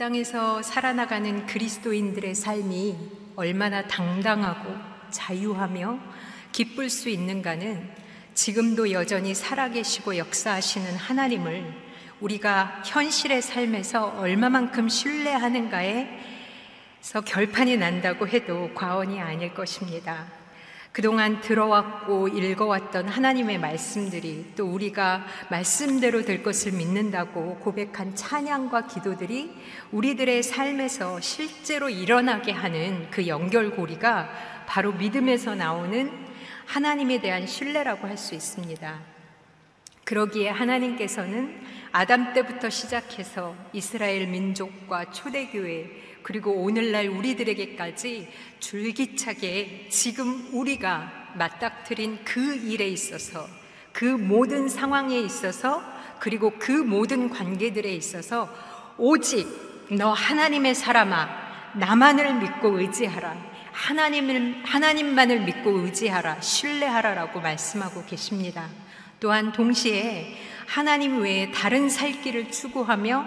땅에서 살아나가는 그리스도인들의 삶이 얼마나 당당하고 자유하며 기쁠 수 있는가는 지금도 여전히 살아계시고 역사하시는 하나님을 우리가 현실의 삶에서 얼마만큼 신뢰하는가에서 결판이 난다고 해도 과언이 아닐 것입니다. 그동안 들어왔고 읽어왔던 하나님의 말씀들이 또 우리가 말씀대로 될 것을 믿는다고 고백한 찬양과 기도들이 우리들의 삶에서 실제로 일어나게 하는 그 연결고리가 바로 믿음에서 나오는 하나님에 대한 신뢰라고 할 수 있습니다. 그러기에 하나님께서는 아담 때부터 시작해서 이스라엘 민족과 초대교회 그리고 오늘날 우리들에게까지 줄기차게 지금 우리가 맞닥뜨린 그 일에 있어서 그 모든 상황에 있어서 그리고 그 모든 관계들에 있어서 오직 너 하나님의 사람아 나만을 믿고 의지하라 하나님만을 믿고 의지하라 신뢰하라라고 말씀하고 계십니다. 또한 동시에 하나님 외에 다른 살길을 추구하며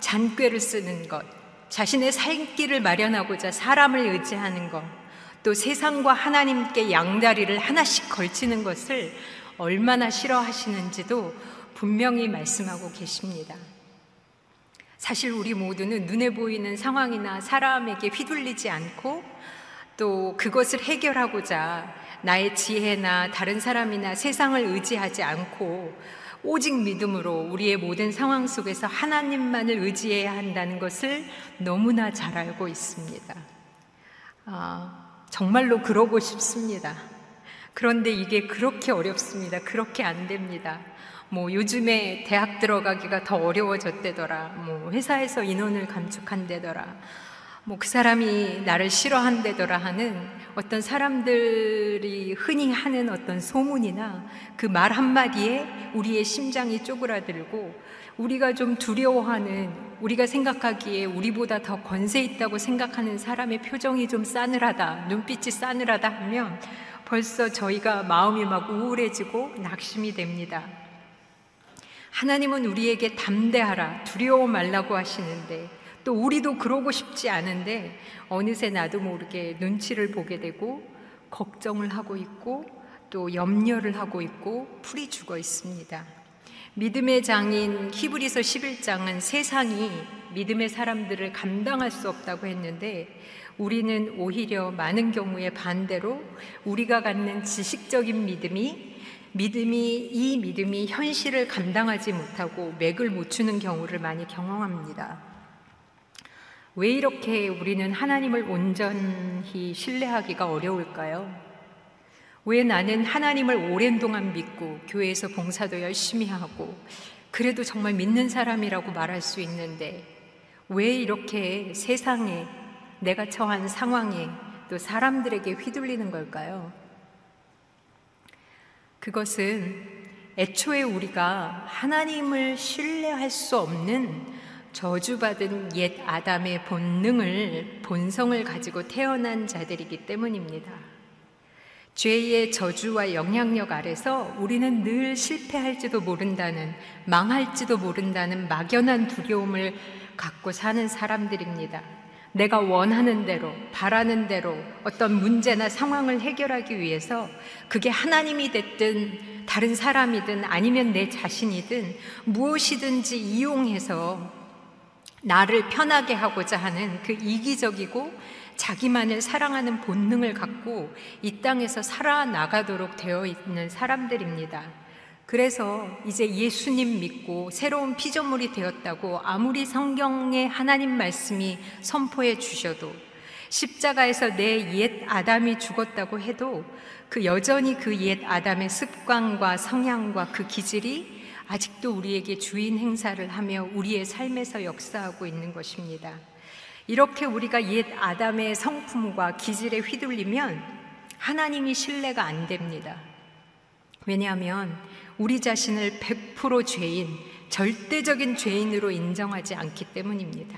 잔꾀를 쓰는 것 자신의 살길을 마련하고자 사람을 의지하는 것, 또 세상과 하나님께 양다리를 하나씩 걸치는 것을 얼마나 싫어하시는지도 분명히 말씀하고 계십니다. 사실 우리 모두는 눈에 보이는 상황이나 사람에게 휘둘리지 않고 또 그것을 해결하고자 나의 지혜나 다른 사람이나 세상을 의지하지 않고 오직 믿음으로 우리의 모든 상황 속에서 하나님만을 의지해야 한다는 것을 너무나 잘 알고 있습니다. 정말로 그러고 싶습니다. 그런데 이게 그렇게 어렵습니다. 그렇게 안 됩니다. 요즘에 대학 들어가기가 더 어려워졌대더라. 회사에서 인원을 감축한대더라. 그 사람이 나를 싫어한대더라 하는 어떤 사람들이 흔히 하는 어떤 소문이나 그 말 한마디에 우리의 심장이 쪼그라들고 우리가 좀 두려워하는 우리가 생각하기에 우리보다 더 권세 있다고 생각하는 사람의 표정이 좀 싸늘하다 눈빛이 싸늘하다 하면 벌써 저희가 마음이 막 우울해지고 낙심이 됩니다. 하나님은 우리에게 담대하라 두려워 말라고 하시는데 또 우리도 그러고 싶지 않은데 어느새 나도 모르게 눈치를 보게 되고 걱정을 하고 있고 또 염려를 하고 있고 풀이 죽어 있습니다. 믿음의 장인 히브리서 11장은 세상이 믿음의 사람들을 감당할 수 없다고 했는데 우리는 오히려 많은 경우에 반대로 우리가 갖는 지식적인 믿음이 현실을 감당하지 못하고 맥을 못 추는 경우를 많이 경험합니다. 왜 이렇게 우리는 하나님을 온전히 신뢰하기가 어려울까요? 왜 나는 하나님을 오랜 동안 믿고 교회에서 봉사도 열심히 하고 그래도 정말 믿는 사람이라고 말할 수 있는데 왜 이렇게 세상에 내가 처한 상황에 또 사람들에게 휘둘리는 걸까요? 그것은 애초에 우리가 하나님을 신뢰할 수 없는 저주받은 옛 아담의 본성을 가지고 태어난 자들이기 때문입니다. 죄의 저주와 영향력 아래서 우리는 늘 실패할지도 모른다는, 망할지도 모른다는 막연한 두려움을 갖고 사는 사람들입니다. 내가 원하는 대로, 바라는 대로 어떤 문제나 상황을 해결하기 위해서 그게 하나님이 됐든 다른 사람이든 아니면 내 자신이든 무엇이든지 이용해서 나를 편하게 하고자 하는 그 이기적이고 자기만을 사랑하는 본능을 갖고 이 땅에서 살아나가도록 되어 있는 사람들입니다. 그래서 이제 예수님 믿고 새로운 피조물이 되었다고 아무리 성경의 하나님 말씀이 선포해 주셔도 십자가에서 내 옛 아담이 죽었다고 해도 여전히 그 옛 아담의 습관과 성향과 그 기질이 아직도 우리에게 주인 행사를 하며 우리의 삶에서 역사하고 있는 것입니다. 이렇게 우리가 옛 아담의 성품과 기질에 휘둘리면 하나님이 신뢰가 안 됩니다. 왜냐하면 우리 자신을 100% 죄인, 절대적인 죄인으로 인정하지 않기 때문입니다.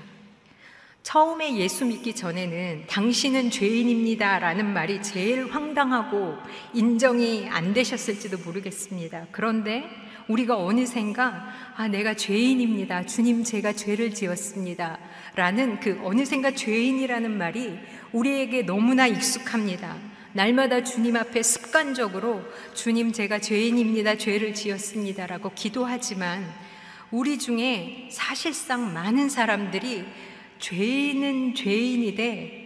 처음에 예수 믿기 전에는 당신은 죄인입니다 라는 말이 제일 황당하고 인정이 안 되셨을지도 모르겠습니다. 그런데 우리가 어느샌가 내가 죄인입니다. 주님, 제가 죄를 지었습니다. 라는 그 어느샌가 죄인이라는 말이 우리에게 너무나 익숙합니다. 날마다 주님 앞에 습관적으로 주님, 제가 죄인입니다. 죄를 지었습니다. 라고 기도하지만 우리 중에 사실상 많은 사람들이 죄인은 죄인이되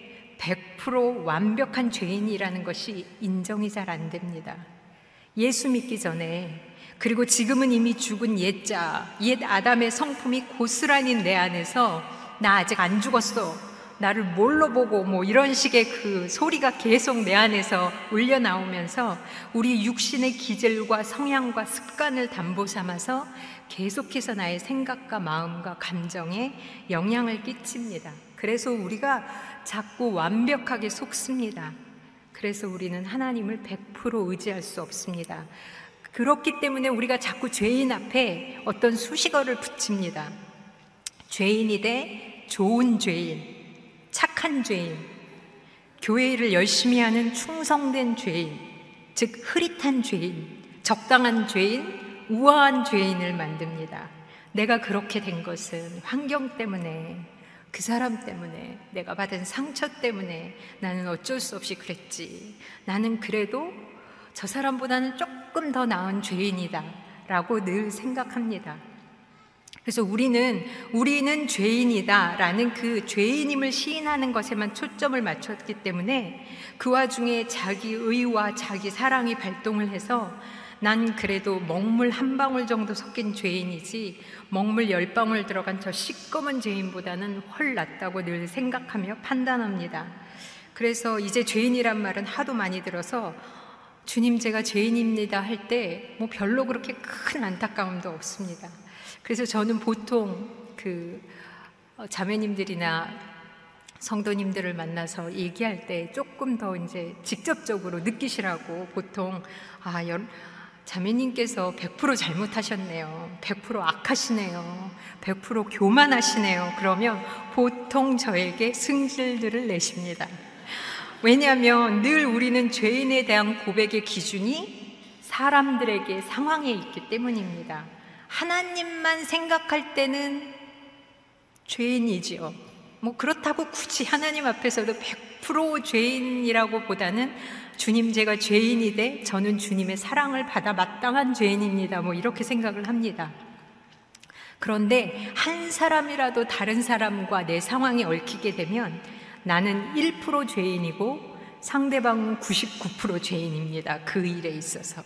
100% 완벽한 죄인이라는 것이 인정이 잘 안 됩니다. 예수 믿기 전에, 그리고 지금은 이미 죽은 옛자, 옛 아담의 성품이 고스란히 내 안에서 나 아직 안 죽었어, 나를 뭘로 보고 뭐 이런 식의 그 소리가 계속 내 안에서 울려나오면서 우리 육신의 기질과 성향과 습관을 담보 삼아서 계속해서 나의 생각과 마음과 감정에 영향을 끼칩니다. 그래서 우리가 자꾸 완벽하게 속습니다. 그래서 우리는 하나님을 100% 의지할 수 없습니다. 그렇기 때문에 우리가 자꾸 죄인 앞에 어떤 수식어를 붙입니다. 죄인이 돼 좋은 죄인, 착한 죄인, 교회 일을 열심히 하는 충성된 죄인, 즉 흐릿한 죄인, 적당한 죄인, 우아한 죄인을 만듭니다. 내가 그렇게 된 것은 환경 때문에, 그 사람 때문에, 내가 받은 상처 때문에, 나는 어쩔 수 없이 그랬지, 나는 그래도 저 사람보다는 조금 더 나은 죄인이다 라고 늘 생각합니다. 그래서 우리는 죄인이다 라는 그 죄인임을 시인하는 것에만 초점을 맞췄기 때문에 그 와중에 자기 의와 자기 사랑이 발동을 해서 난 그래도 먹물 한 방울 정도 섞인 죄인이지 먹물 10방울 들어간 저 시꺼먼 죄인보다는 훨 낫다고 늘 생각하며 판단합니다. 그래서 이제 죄인이란 말은 하도 많이 들어서 주님, 제가 죄인입니다 할 때 뭐 별로 그렇게 큰 안타까움도 없습니다. 그래서 저는 보통 그 자매님들이나 성도님들을 만나서 얘기할 때 조금 더 이제 직접적으로 느끼시라고 보통 자매님께서 100% 잘못하셨네요. 100% 악하시네요. 100% 교만하시네요. 그러면 보통 저에게 승질들을 내십니다. 왜냐하면 늘 우리는 죄인에 대한 고백의 기준이 사람들에게, 상황에 있기 때문입니다. 하나님만 생각할 때는 죄인이지요. 뭐 그렇다고 굳이 하나님 앞에서도 100% 죄인이라고 보다는 주님, 제가 죄인이되 저는 주님의 사랑을 받아 마땅한 죄인입니다. 뭐 이렇게 생각을 합니다. 그런데 한 사람이라도 다른 사람과 내 상황에 얽히게 되면 나는 1% 죄인이고 상대방은 99% 죄인입니다. 그 일에 있어서.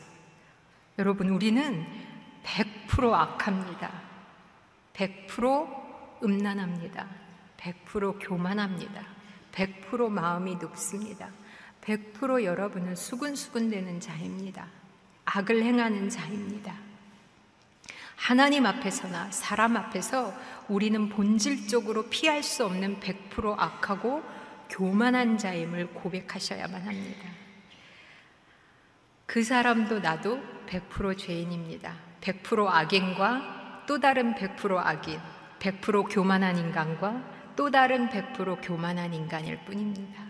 여러분, 우리는 100% 악합니다. 100% 음란합니다. 100% 교만합니다. 100% 마음이 눕습니다. 100% 여러분은 수근수근대는 자입니다. 악을 행하는 자입니다. 하나님 앞에서나 사람 앞에서 우리는 본질적으로 피할 수 없는 100% 악하고 교만한 자임을 고백하셔야만 합니다. 그 사람도 나도 100% 죄인입니다. 100% 악인과 또 다른 100% 악인, 100% 교만한 인간과 또 다른 100% 교만한 인간일 뿐입니다.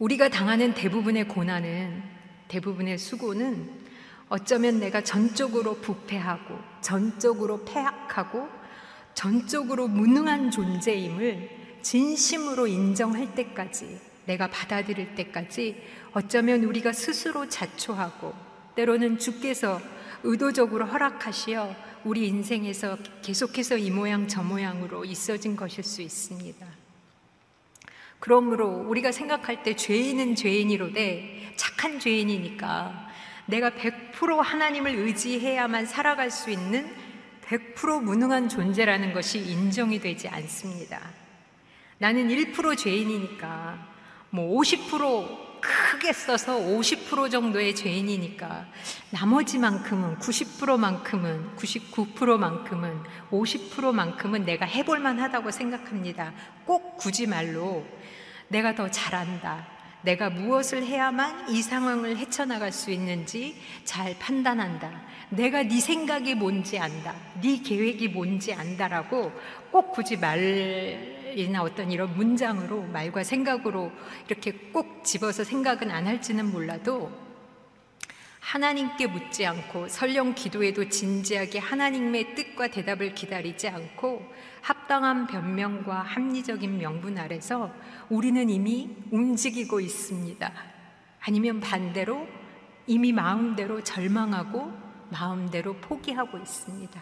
우리가 당하는 대부분의 고난은, 대부분의 수고는 어쩌면 내가 전적으로 부패하고 전적으로 패악하고 전적으로 무능한 존재임을 진심으로 인정할 때까지, 내가 받아들일 때까지 어쩌면 우리가 스스로 자초하고 때로는 주께서 의도적으로 허락하시어 우리 인생에서 계속해서 이 모양 저 모양으로 있어진 것일 수 있습니다. 그러므로 우리가 생각할 때 죄인은 죄인이로되 착한 죄인이니까 내가 100% 하나님을 의지해야만 살아갈 수 있는 100% 무능한 존재라는 것이 인정이 되지 않습니다. 나는 1% 죄인이니까 뭐 50% 크게 써서 50% 정도의 죄인이니까 나머지만큼은, 90%만큼은, 99%만큼은, 50%만큼은 내가 해볼만 하다고 생각합니다. 꼭 굳이 말로 내가 더 잘한다, 내가 무엇을 해야만 이 상황을 헤쳐나갈 수 있는지 잘 판단한다, 내가 네 생각이 뭔지 안다, 네 계획이 뭔지 안다라고 꼭 굳이 말이나 어떤 이런 문장으로, 말과 생각으로 이렇게 꼭 집어서 생각은 안 할지는 몰라도 하나님께 묻지 않고 설령 기도해도 진지하게 하나님의 뜻과 대답을 기다리지 않고 합당한 변명과 합리적인 명분 아래서 우리는 이미 움직이고 있습니다. 아니면 반대로 이미 마음대로 절망하고 마음대로 포기하고 있습니다.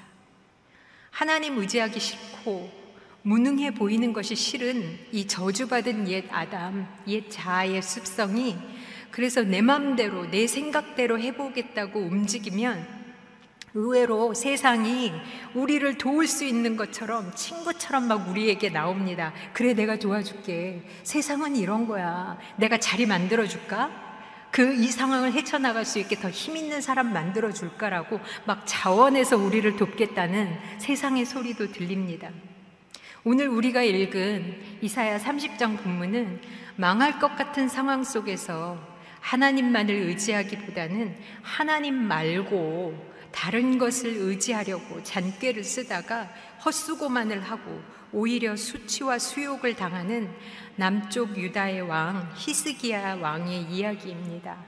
하나님 의지하기 싫고 무능해 보이는 것이 싫은 이 저주받은 옛 아담, 옛 자아의 습성이 그래서 내 맘대로 내 생각대로 해보겠다고 움직이면 의외로 세상이 우리를 도울 수 있는 것처럼 친구처럼 막 우리에게 나옵니다. 그래 내가 도와줄게. 세상은 이런 거야. 내가 자리 만들어줄까? 그 이 상황을 헤쳐나갈 수 있게 더 힘 있는 사람 만들어줄까라고 막 자원해서 우리를 돕겠다는 세상의 소리도 들립니다. 오늘 우리가 읽은 이사야 30장 본문은 망할 것 같은 상황 속에서 하나님만을 의지하기보다는 하나님 말고 다른 것을 의지하려고 잔꾀를 쓰다가 헛수고만을 하고 오히려 수치와 수욕을 당하는 남쪽 유다의 왕 히스기야 왕의 이야기입니다.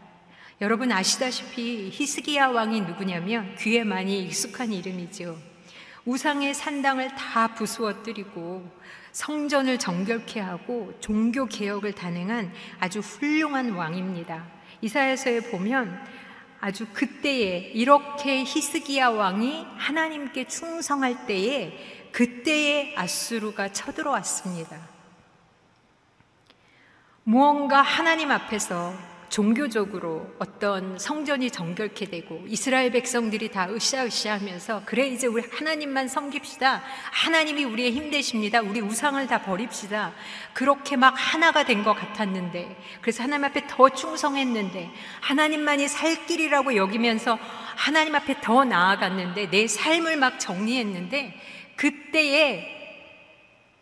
여러분 아시다시피 히스기야 왕이 누구냐면 귀에 많이 익숙한 이름이죠. 우상의 산당을 다 부수어뜨리고 성전을 정결케 하고 종교개혁을 단행한 아주 훌륭한 왕입니다. 이사야서에 보면 아주 그때에 이렇게 히스기야 왕이 하나님께 충성할 때에 그때에 아수르가 쳐들어왔습니다. 무언가 하나님 앞에서 종교적으로 어떤 성전이 정결케 되고 이스라엘 백성들이 다 으쌰으쌰하면서 그래 이제 우리 하나님만 섬깁시다. 하나님이 우리의 힘 되십니다. 우리 우상을 다 버립시다. 그렇게 막 하나가 된 것 같았는데 그래서 하나님 앞에 더 충성했는데 하나님만이 살 길이라고 여기면서 하나님 앞에 더 나아갔는데 내 삶을 막 정리했는데 그때에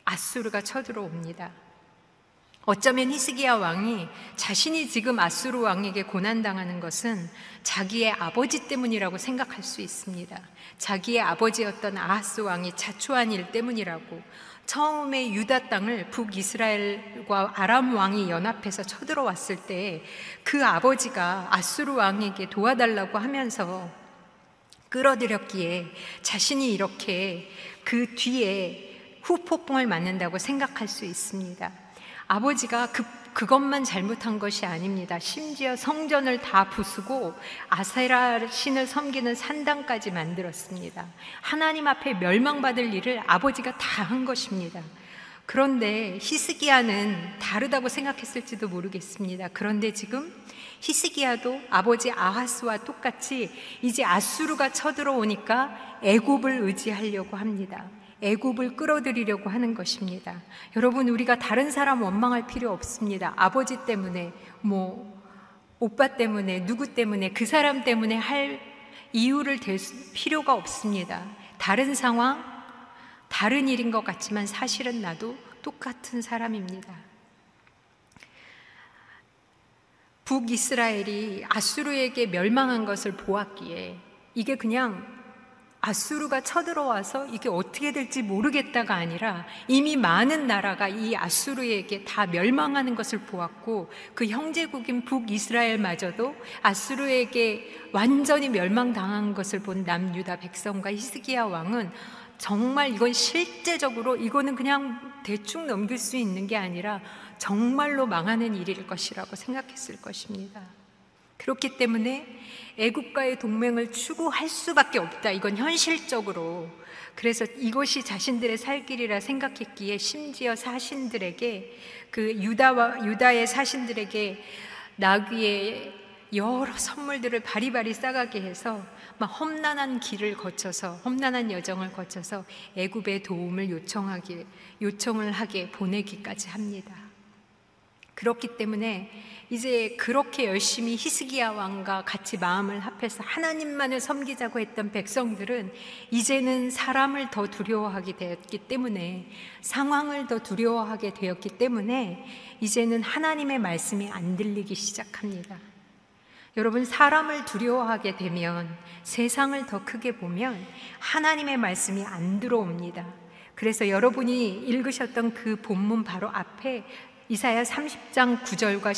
아수르가 쳐들어옵니다. 어쩌면 히스기야 왕이 자신이 지금 아수르 왕에게 고난당하는 것은 자기의 아버지 때문이라고 생각할 수 있습니다. 자기의 아버지였던 아하스 왕이 자초한 일 때문이라고 처음에 유다 땅을 북이스라엘과 아람 왕이 연합해서 쳐들어왔을 때 그 아버지가 아수르 왕에게 도와달라고 하면서 끌어들였기에 자신이 이렇게 그 뒤에 후폭풍을 맞는다고 생각할 수 있습니다. 아버지가 그것만 잘못한 것이 아닙니다. 심지어 성전을 다 부수고 아세라 신을 섬기는 산당까지 만들었습니다. 하나님 앞에 멸망받을 일을 아버지가 다 한 것입니다. 그런데 히스기야는 다르다고 생각했을지도 모르겠습니다. 그런데 지금 히스기야도 아버지 아하스와 똑같이 이제 아수르가 쳐들어오니까 애굽을 의지하려고 합니다. 애굽을 끌어들이려고 하는 것입니다. 여러분 우리가 다른 사람 원망할 필요 없습니다. 아버지 때문에 오빠 때문에 누구 때문에 그 사람 때문에 할 이유를 댈 필요가 없습니다. 다른 상황 다른 일인 것 같지만 사실은 나도 똑같은 사람입니다. 북이스라엘이 아수르에게 멸망한 것을 보았기에 이게 그냥 아수르가 쳐들어와서 이게 어떻게 될지 모르겠다가 아니라 이미 많은 나라가 이 아수르에게 다 멸망하는 것을 보았고 그 형제국인 북이스라엘마저도 아수르에게 완전히 멸망당한 것을 본 남유다 백성과 히스기야 왕은 정말 이건 실제적으로 이거는 그냥 대충 넘길 수 있는 게 아니라 정말로 망하는 일일 것이라고 생각했을 것입니다. 그렇기 때문에 애국과의 동맹을 추구할 수밖에 없다. 이건 현실적으로. 그래서 이것이 자신들의 살 길이라 생각했기에 심지어 사신들에게 그 유다의 사신들에게 나귀의 여러 선물들을 바리바리 싸가게 해서 막 험난한 길을 거쳐서 험난한 여정을 거쳐서 애국의 도움을 요청을 하게 보내기까지 합니다. 그렇기 때문에 이제 그렇게 열심히 히스기야 왕과 같이 마음을 합해서 하나님만을 섬기자고 했던 백성들은 이제는 사람을 더 두려워하게 되었기 때문에 상황을 더 두려워하게 되었기 때문에 이제는 하나님의 말씀이 안 들리기 시작합니다. 여러분 사람을 두려워하게 되면 세상을 더 크게 보면 하나님의 말씀이 안 들어옵니다. 그래서 여러분이 읽으셨던 그 본문 바로 앞에 이사야 30장 9절과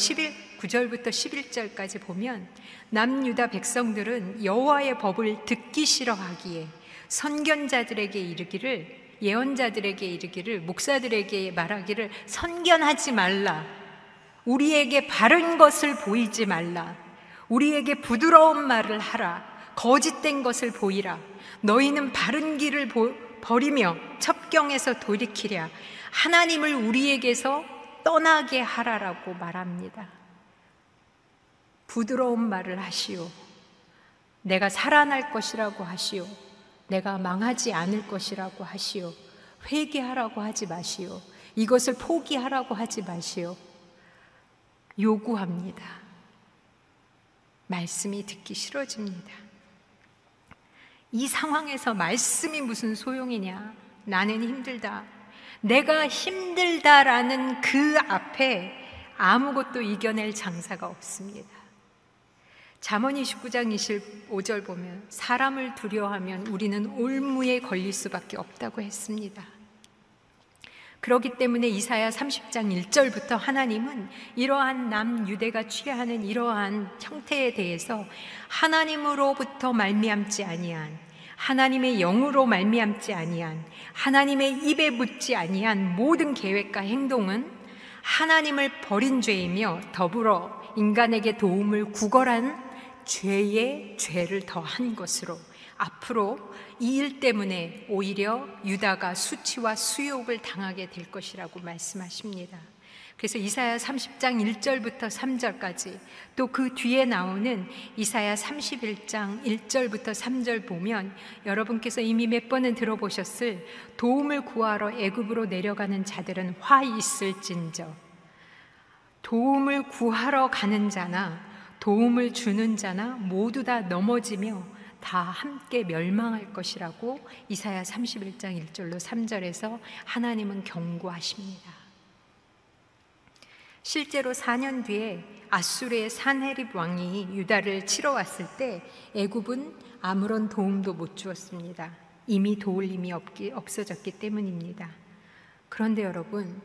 9절부터 11절까지 보면 남유다 백성들은 여호와의 법을 듣기 싫어하기에 선견자들에게 이르기를, 예언자들에게 이르기를, 목사들에게 말하기를 선견하지 말라, 우리에게 바른 것을 보이지 말라, 우리에게 부드러운 말을 하라, 거짓된 것을 보이라, 너희는 바른 길을 버리며 첩경에서 돌이키랴, 하나님을 우리에게서 떠나게 하라라고 말합니다. 부드러운 말을 하시오, 내가 살아날 것이라고 하시오, 내가 망하지 않을 것이라고 하시오, 회개하라고 하지 마시오, 이것을 포기하라고 하지 마시오, 요구합니다. 말씀이 듣기 싫어집니다. 이 상황에서 말씀이 무슨 소용이냐, 나는 힘들다, 내가 힘들다라는 그 앞에 아무것도 이겨낼 장사가 없습니다. 잠언 29장 25절 보면 사람을 두려워하면 우리는 올무에 걸릴 수밖에 없다고 했습니다. 그렇기 때문에 이사야 30장 1절부터 하나님은 이러한 남유대가 취하는 이러한 형태에 대해서 하나님으로부터 말미암지 아니한, 하나님의 영으로 말미암지 아니한, 하나님의 입에 묻지 아니한 모든 계획과 행동은 하나님을 버린 죄이며 더불어 인간에게 도움을 구걸한 죄의 죄를 더한 것으로, 앞으로 이 일 때문에 오히려 유다가 수치와 수욕을 당하게 될 것이라고 말씀하십니다. 그래서 이사야 30장 1절부터 3절까지, 또 그 뒤에 나오는 이사야 31장 1절부터 3절 보면 여러분께서 이미 몇 번은 들어보셨을, 도움을 구하러 애굽으로 내려가는 자들은 화 있을진저, 도움을 구하러 가는 자나 도움을 주는 자나 모두 다 넘어지며 다 함께 멸망할 것이라고 이사야 31장 1절로 3절에서 하나님은 경고하십니다. 실제로 4년 뒤에 아수르의 산헤립 왕이 유다를 치러 왔을 때 애굽은 아무런 도움도 못 주었습니다. 이미 도울 힘이 없어졌기 때문입니다. 그런데 여러분,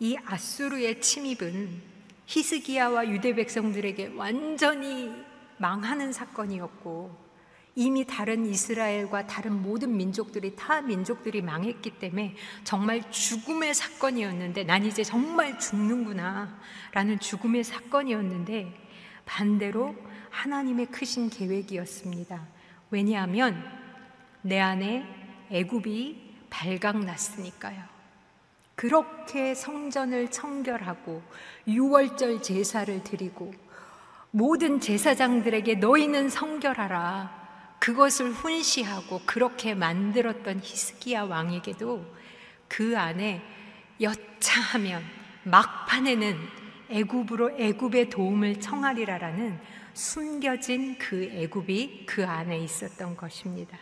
이 아수르의 침입은 히스기야와 유대 백성들에게 완전히 망하는 사건이었고, 이미 다른 이스라엘과 다른 모든 민족들이, 타 민족들이 망했기 때문에 정말 죽음의 사건이었는데, 난 이제 정말 죽는구나 라는 죽음의 사건이었는데, 반대로 하나님의 크신 계획이었습니다. 왜냐하면 내 안에 애굽이 발각났으니까요. 그렇게 성전을 청결하고 유월절 제사를 드리고 모든 제사장들에게 너희는 성결하라, 그것을 훈시하고 그렇게 만들었던 히스기야 왕에게도 그 안에 여차하면 막판에는 애굽으로, 애굽의 도움을 청하리라라는 숨겨진 그 애굽이 그 안에 있었던 것입니다.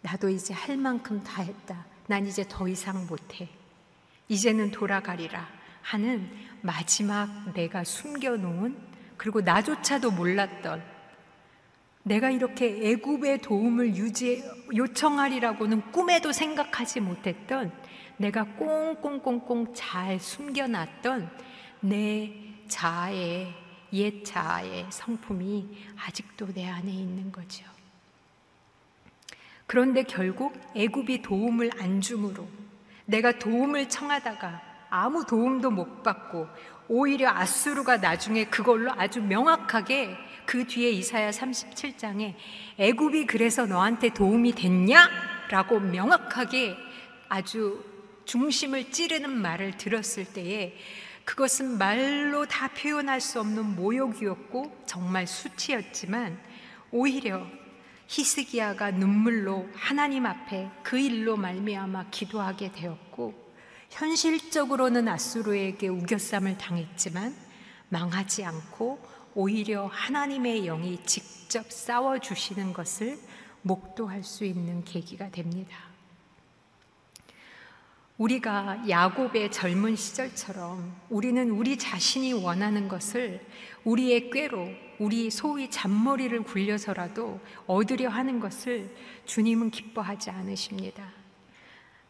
나도 이제 할 만큼 다 했다, 난 이제 더 이상 못해, 이제는 돌아가리라 하는 마지막, 내가 숨겨놓은, 그리고 나조차도 몰랐던, 내가 이렇게 애굽의 도움을 요청하리라고는 꿈에도 생각하지 못했던, 내가 꽁꽁꽁꽁 잘 숨겨놨던 내 자아의, 옛 자아의 성품이 아직도 내 안에 있는 거죠. 그런데 결국 애굽이 도움을 안 줌으로, 내가 도움을 청하다가 아무 도움도 못 받고, 오히려 아수르가 나중에 그걸로 아주 명확하게, 그 뒤에 이사야 37장에 애굽이 그래서 너한테 도움이 됐냐? 라고 명확하게 아주 중심을 찌르는 말을 들었을 때에, 그것은 말로 다 표현할 수 없는 모욕이었고 정말 수치였지만, 오히려 히스기야가 눈물로 하나님 앞에 그 일로 말미암아 기도하게 되었고, 현실적으로는 아수르에게 우겨쌈을 당했지만 망하지 않고 오히려 하나님의 영이 직접 싸워주시는 것을 목도할 수 있는 계기가 됩니다. 우리가 야곱의 젊은 시절처럼 우리는 우리 자신이 원하는 것을 우리의 꾀로, 우리 소위 잔머리를 굴려서라도 얻으려 하는 것을 주님은 기뻐하지 않으십니다.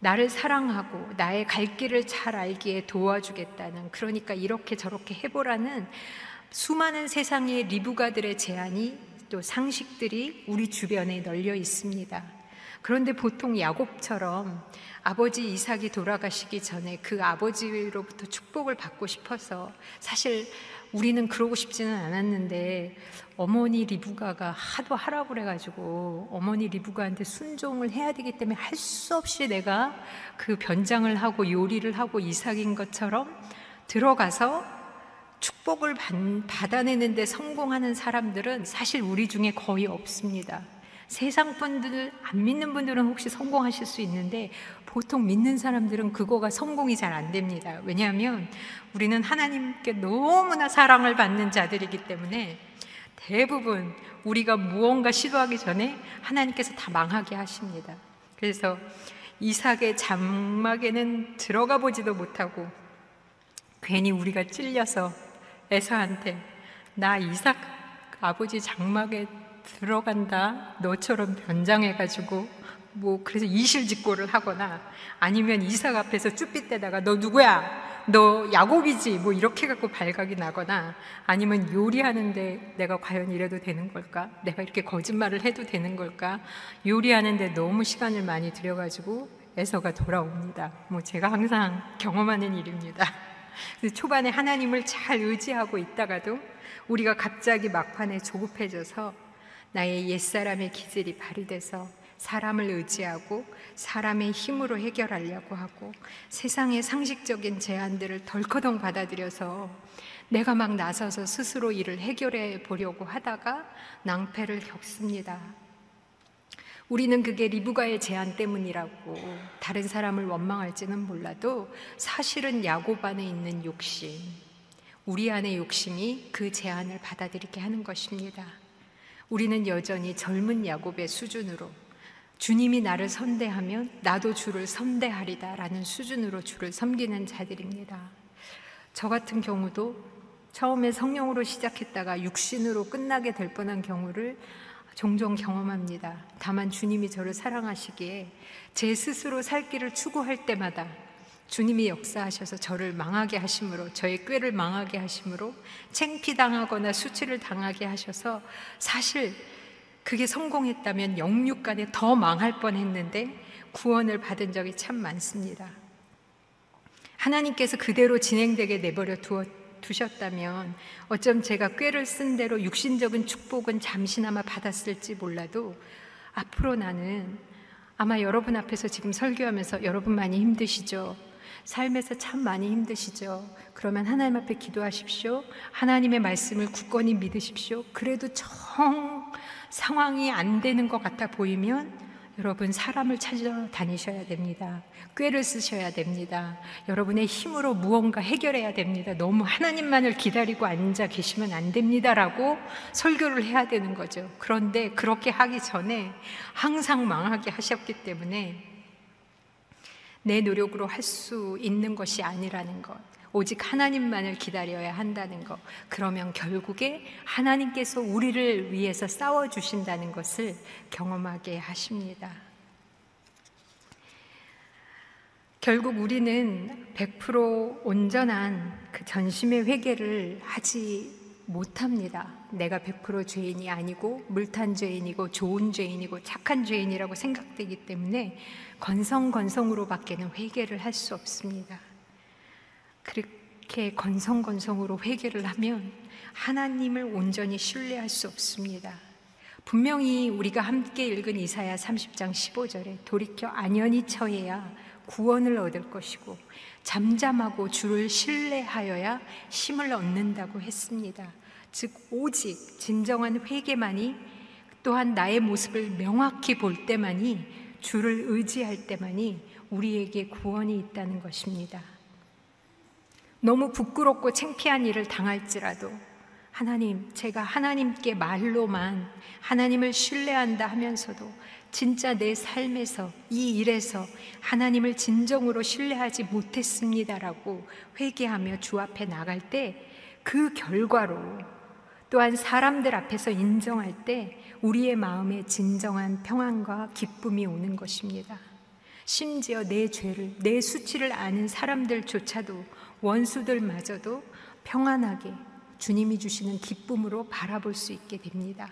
나를 사랑하고 나의 갈 길을 잘 알기에 도와주겠다는, 그러니까 이렇게 저렇게 해보라는 수많은 세상의 리부가들의 제안이 또 상식들이 우리 주변에 널려 있습니다. 그런데 보통 야곱처럼 아버지 이삭이 돌아가시기 전에 그 아버지로부터 축복을 받고 싶어서, 사실 우리는 그러고 싶지는 않았는데 어머니 리브가가 하도 하라고 그래가지고 어머니 리브가한테 순종을 해야 되기 때문에 할 수 없이 내가 그 변장을 하고 요리를 하고 이삭인 것처럼 들어가서 축복을 받아내는데 성공하는 사람들은 사실 우리 중에 거의 없습니다. 세상 분들, 안 믿는 분들은 혹시 성공하실 수 있는데 보통 믿는 사람들은 그거가 성공이 잘 안 됩니다. 왜냐하면 우리는 하나님께 너무나 사랑을 받는 자들이기 때문에 대부분 우리가 무언가 시도하기 전에 하나님께서 다 망하게 하십니다. 그래서 이삭의 장막에는 들어가 보지도 못하고 괜히 우리가 찔려서 에서한테 나 이삭 아버지 장막에 들어간다, 너처럼 변장해가지고 뭐 그래서 이실직고를 하거나 아니면 이삭 앞에서 쭈삣대다가 너 누구야? 너 야곱이지? 뭐 이렇게 갖고 발각이 나거나, 아니면 요리하는데 내가 과연 이래도 되는 걸까? 내가 이렇게 거짓말을 해도 되는 걸까? 요리하는데 너무 시간을 많이 들여가지고 에서가 돌아옵니다. 뭐 제가 항상 경험하는 일입니다. 그래서 초반에 하나님을 잘 의지하고 있다가도 우리가 갑자기 막판에 조급해져서 나의 옛사람의 기질이 발휘돼서 사람을 의지하고 사람의 힘으로 해결하려고 하고 세상의 상식적인 제안들을 덜커덩 받아들여서 내가 막 나서서 스스로 일을 해결해 보려고 하다가 낭패를 겪습니다. 우리는 그게 리브가의 제안 때문이라고 다른 사람을 원망할지는 몰라도 사실은 야곱 안에 있는 욕심, 우리 안의 욕심이 그 제안을 받아들이게 하는 것입니다. 우리는 여전히 젊은 야곱의 수준으로 주님이 나를 선대하면 나도 주를 선대하리다 라는 수준으로 주를 섬기는 자들입니다. 저 같은 경우도 처음에 성령으로 시작했다가 육신으로 끝나게 될 뻔한 경우를 종종 경험합니다. 다만 주님이 저를 사랑하시기에 제 스스로 살 길을 추구할 때마다 주님이 역사하셔서 저를 망하게 하심으로, 저의 꾀를 망하게 하심으로 창피당하거나 수치를 당하게 하셔서 사실 그게 성공했다면 영육간에 더 망할 뻔했는데 구원을 받은 적이 참 많습니다. 하나님께서 그대로 진행되게 내버려 두셨다면 어쩜 제가 꾀를 쓴 대로 육신적인 축복은 잠시나마 받았을지 몰라도 앞으로 나는, 아마 여러분 앞에서 지금 설교하면서 여러분 많이 힘드시죠? 삶에서 참 많이 힘드시죠? 그러면 하나님 앞에 기도하십시오. 하나님의 말씀을 굳건히 믿으십시오. 그래도 정 상황이 안 되는 것 같아 보이면 여러분 사람을 찾아다니셔야 됩니다. 꾀를 쓰셔야 됩니다. 여러분의 힘으로 무언가 해결해야 됩니다. 너무 하나님만을 기다리고 앉아 계시면 안 됩니다라고 설교를 해야 되는 거죠. 그런데 그렇게 하기 전에 항상 망하게 하셨기 때문에 내 노력으로 할 수 있는 것이 아니라는 것, 오직 하나님만을 기다려야 한다는 것, 그러면 결국에 하나님께서 우리를 위해서 싸워주신다는 것을 경험하게 하십니다. 결국 우리는 100% 온전한 그 전심의 회개를 하지 못합니다. 내가 100% 죄인이 아니고 물탄 죄인이고 좋은 죄인이고 착한 죄인이라고 생각되기 때문에 건성건성으로밖에는 회개를 할 수 없습니다. 그렇게 건성건성으로 회개를 하면 하나님을 온전히 신뢰할 수 없습니다. 분명히 우리가 함께 읽은 이사야 30장 15절에 돌이켜 안연히 처해야 구원을 얻을 것이고 잠잠하고 주를 신뢰하여야 힘을 얻는다고 했습니다. 즉 오직 진정한 회개만이, 또한 나의 모습을 명확히 볼 때만이, 주를 의지할 때만이 우리에게 구원이 있다는 것입니다. 너무 부끄럽고 창피한 일을 당할지라도 하나님, 제가 하나님께 말로만 하나님을 신뢰한다 하면서도 진짜 내 삶에서, 이 일에서 하나님을 진정으로 신뢰하지 못했습니다라고 회개하며 주 앞에 나갈 때, 그 결과로 또한 사람들 앞에서 인정할 때 우리의 마음에 진정한 평안과 기쁨이 오는 것입니다. 심지어 내 죄를, 내 수치를 아는 사람들조차도, 원수들마저도 평안하게 주님이 주시는 기쁨으로 바라볼 수 있게 됩니다.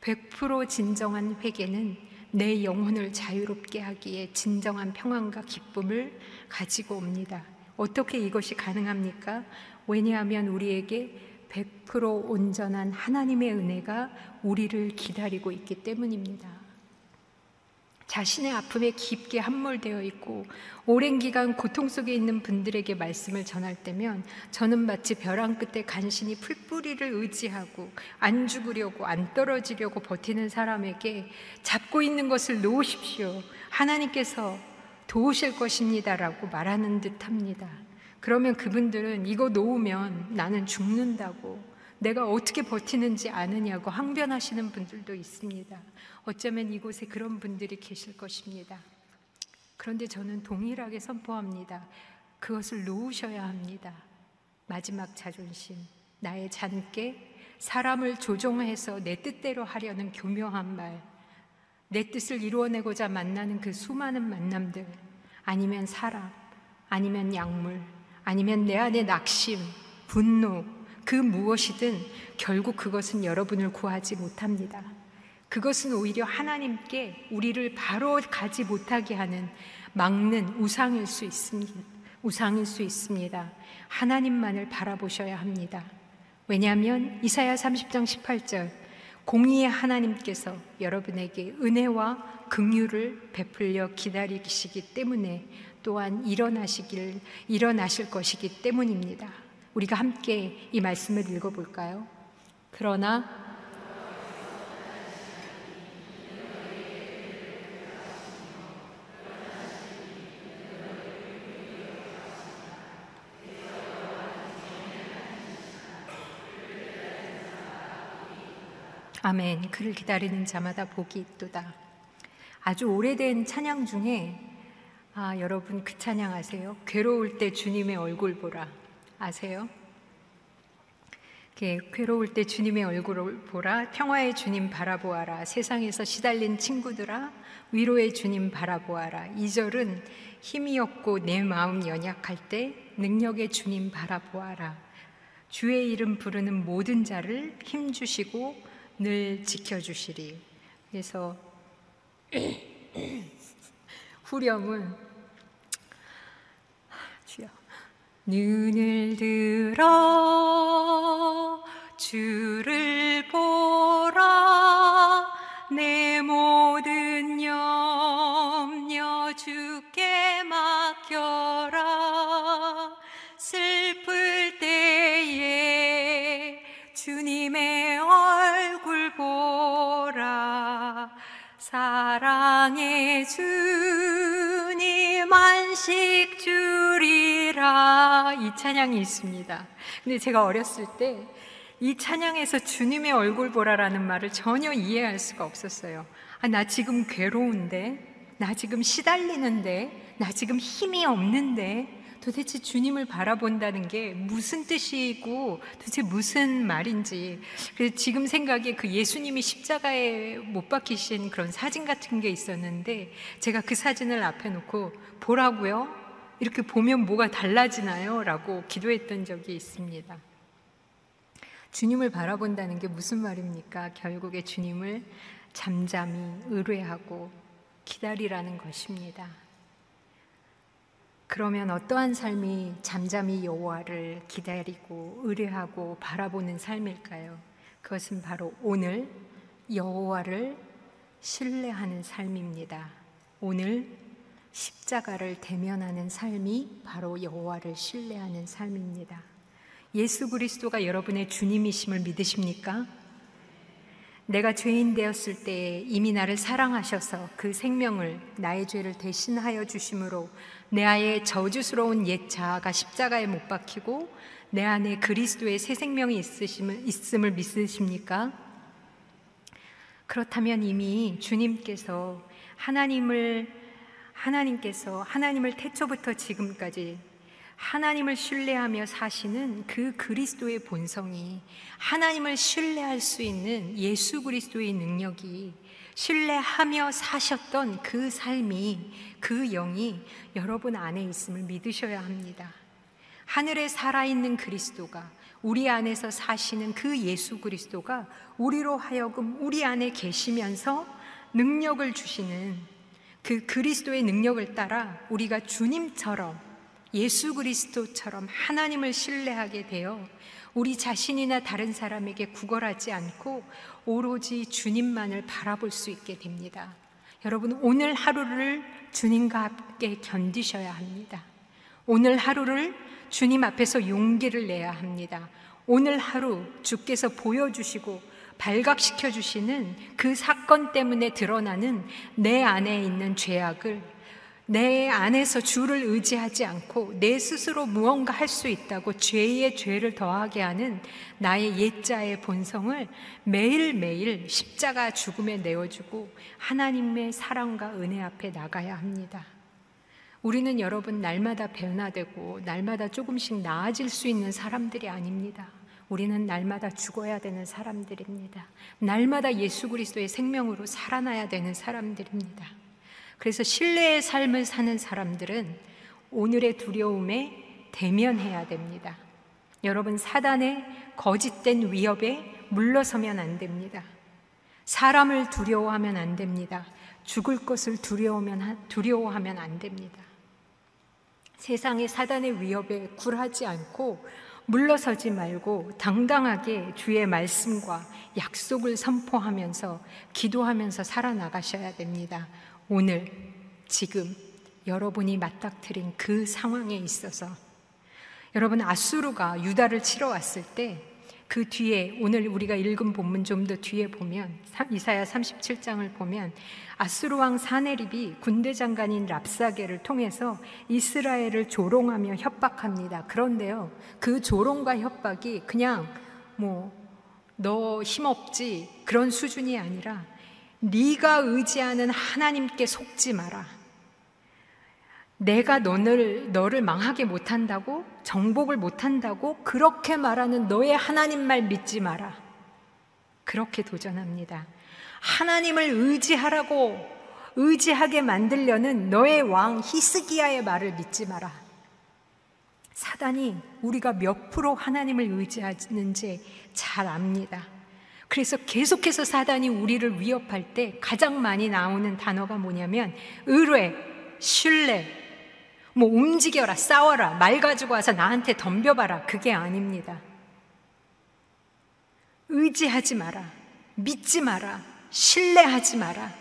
100% 진정한 회개는 내 영혼을 자유롭게 하기에 진정한 평안과 기쁨을 가지고 옵니다. 어떻게 이것이 가능합니까? 왜냐하면 우리에게 100% 온전한 하나님의 은혜가 우리를 기다리고 있기 때문입니다. 자신의 아픔에 깊게 함몰되어 있고 오랜 기간 고통 속에 있는 분들에게 말씀을 전할 때면 저는 마치 벼랑 끝에 간신히 풀뿌리를 의지하고 안 죽으려고, 안 떨어지려고 버티는 사람에게 잡고 있는 것을 놓으십시오, 하나님께서 도우실 것입니다 라고 말하는 듯합니다. 그러면 그분들은 이거 놓으면 나는 죽는다고, 내가 어떻게 버티는지 아느냐고 항변하시는 분들도 있습니다. 어쩌면 이곳에 그런 분들이 계실 것입니다. 그런데 저는 동일하게 선포합니다. 그것을 놓으셔야 합니다. 마지막 자존심, 나의 잔깨, 사람을 조종해서 내 뜻대로 하려는 교묘한 말, 내 뜻을 이루어내고자 만나는 그 수많은 만남들, 아니면 사람, 아니면 약물, 아니면 내 안의 낙심, 분노, 그 무엇이든 결국 그것은 여러분을 구하지 못합니다. 그것은 오히려 하나님께 우리를 바로 가지 못하게 하는, 막는 우상일 수 있습니다. 하나님만을 바라보셔야 합니다. 왜냐하면 이사야 30장 18절, 공의의 하나님께서 여러분에게 은혜와 긍휼을 베풀려 기다리시기 때문에, 또한 일어나실 것이기 때문입니다. 우리가 함께 이 말씀을 읽어볼까요? 그러나 아멘, 그를 기다리는 자마다 복이 있도다. 아주 오래된 찬양 중에, 여러분 그 찬양 아세요? 괴로울 때 주님의 얼굴 보라. 아세요? 괴로울 때 주님의 얼굴을 보라, 평화의 주님 바라보아라, 세상에서 시달린 친구들아 위로의 주님 바라보아라. 2절은 힘이 없고 내 마음 연약할 때 능력의 주님 바라보아라, 주의 이름 부르는 모든 자를 힘주시고 늘 지켜주시리. 그래서 후렴은, 주여, 눈을 들어 주를 보라, 내 모든 염려 주께 맡겨라, 슬플 때에 주님의 얼굴 보라, 사랑의 주님 안식 주리라. 이 찬양이 있습니다. 근데 제가 어렸을 때 이 찬양에서 주님의 얼굴 보라라는 말을 전혀 이해할 수가 없었어요. 나 지금 괴로운데, 나 지금 시달리는데, 나 지금 힘이 없는데, 도대체 주님을 바라본다는 게 무슨 뜻이고 도대체 무슨 말인지. 그래서 지금 생각에 그 예수님이 십자가에 못 박히신 그런 사진 같은 게 있었는데, 제가 그 사진을 앞에 놓고 보라고요? 이렇게 보면 뭐가 달라지나요? 라고 기도했던 적이 있습니다. 주님을 바라본다는 게 무슨 말입니까? 결국에 주님을 잠잠히 의뢰하고 기다리라는 것입니다. 그러면 어떠한 삶이 잠잠히 여호와를 기다리고 의뢰하고 바라보는 삶일까요? 그것은 바로 오늘 여호와를 신뢰하는 삶입니다. 오늘 십자가를 대면하는 삶이 바로 여호와를 신뢰하는 삶입니다. 예수 그리스도가 여러분의 주님이심을 믿으십니까? 내가 죄인 되었을 때에 이미 나를 사랑하셔서 그 생명을, 나의 죄를 대신하여 주심으로 내 안에 저주스러운 옛 자아가 십자가에 못 박히고 내 안에 그리스도의 새 생명이 있음을 믿으십니까? 그렇다면 이미 주님께서 하나님을 태초부터 지금까지 하나님을 신뢰하며 사시는 그 그리스도의 본성이, 하나님을 신뢰할 수 있는 예수 그리스도의 능력이 신뢰하며 사셨던 그 삶이, 그 영이 여러분 안에 있음을 믿으셔야 합니다. 하늘에 살아있는 그리스도가, 우리 안에서 사시는 그 예수 그리스도가 우리로 하여금 우리 안에 계시면서 능력을 주시는, 그 그리스도의 능력을 따라 우리가 주님처럼, 예수 그리스도처럼 하나님을 신뢰하게 되어 우리 자신이나 다른 사람에게 구걸하지 않고 오로지 주님만을 바라볼 수 있게 됩니다. 여러분, 오늘 하루를 주님과 함께 견디셔야 합니다. 오늘 하루를 주님 앞에서 용기를 내야 합니다. 오늘 하루 주께서 보여주시고 발각시켜 주시는 그 사건 때문에 드러나는 내 안에 있는 죄악을, 내 안에서 주를 의지하지 않고 내 스스로 무언가 할 수 있다고 죄의 죄를 더하게 하는 나의 옛자의 본성을 매일매일 십자가 죽음에 내어주고 하나님의 사랑과 은혜 앞에 나가야 합니다. 우리는 여러분, 날마다 변화되고 날마다 조금씩 나아질 수 있는 사람들이 아닙니다. 우리는 날마다 죽어야 되는 사람들입니다. 날마다 예수 그리스도의 생명으로 살아나야 되는 사람들입니다. 그래서 신뢰의 삶을 사는 사람들은 오늘의 두려움에 대면해야 됩니다. 여러분, 사단의 거짓된 위협에 물러서면 안 됩니다. 사람을 두려워하면 안 됩니다. 죽을 것을 두려워하면 안 됩니다. 세상의 사단의 위협에 굴하지 않고 물러서지 말고 당당하게 주의 말씀과 약속을 선포하면서 기도하면서 살아나가셔야 됩니다. 오늘, 지금 여러분이 맞닥뜨린 그 상황에 있어서, 여러분, 아수르가 유다를 치러 왔을 때 그 뒤에, 오늘 우리가 읽은 본문 좀 더 뒤에 보면, 이사야 37장을 보면 아수르 왕 사네립이 군대 장관인 랍사게를 통해서 이스라엘을 조롱하며 협박합니다. 그런데요, 그 조롱과 협박이 그냥 너 힘없지, 그런 수준이 아니라 네가 의지하는 하나님께 속지 마라. 내가 너를 망하게 못한다고, 정복을 못한다고 그렇게 말하는 너의 하나님 말 믿지 마라. 그렇게 도전합니다. 하나님을 의지하라고, 의지하게 만들려는 너의 왕 히스기야의 말을 믿지 마라. 사단이 우리가 몇 %하나님을 의지하는지 잘 압니다. 그래서 계속해서 사단이 우리를 위협할 때 가장 많이 나오는 단어가 뭐냐면 의뢰, 신뢰, 움직여라, 싸워라, 말 가지고 와서 나한테 덤벼봐라, 그게 아닙니다. 의지하지 마라, 믿지 마라, 신뢰하지 마라.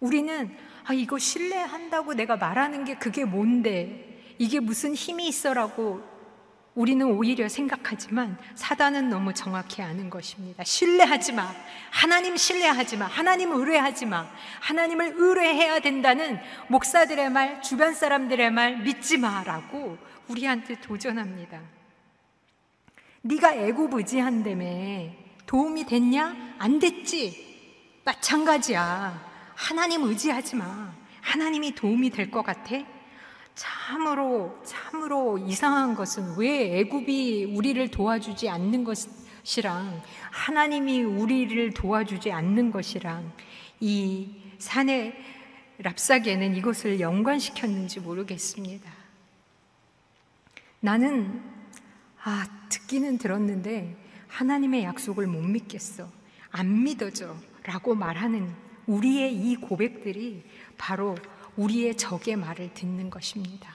우리는 이거 신뢰한다고 내가 말하는 게 그게 뭔데, 이게 무슨 힘이 있어라고 우리는 오히려 생각하지만 사단은 너무 정확히 아는 것입니다. 신뢰하지 마. 하나님 신뢰하지 마. 하나님 의뢰하지 마. 하나님을 의뢰해야 된다는 목사들의 말, 주변 사람들의 말 믿지 마라고 우리한테 도전합니다. 네가 애고부지한다며 도움이 됐냐? 안 됐지? 마찬가지야. 하나님 의지하지 마. 하나님이 도움이 될 것 같아? 참으로 이상한 것은, 왜 애굽이 우리를 도와주지 않는 것이랑 하나님이 우리를 도와주지 않는 것이랑 이 산의 랍사게는 이것을 연관시켰는지 모르겠습니다. 나는 듣기는 들었는데 하나님의 약속을 못 믿겠어, 안 믿어져 라고 말하는 우리의 이 고백들이 바로 우리의 적의 말을 듣는 것입니다.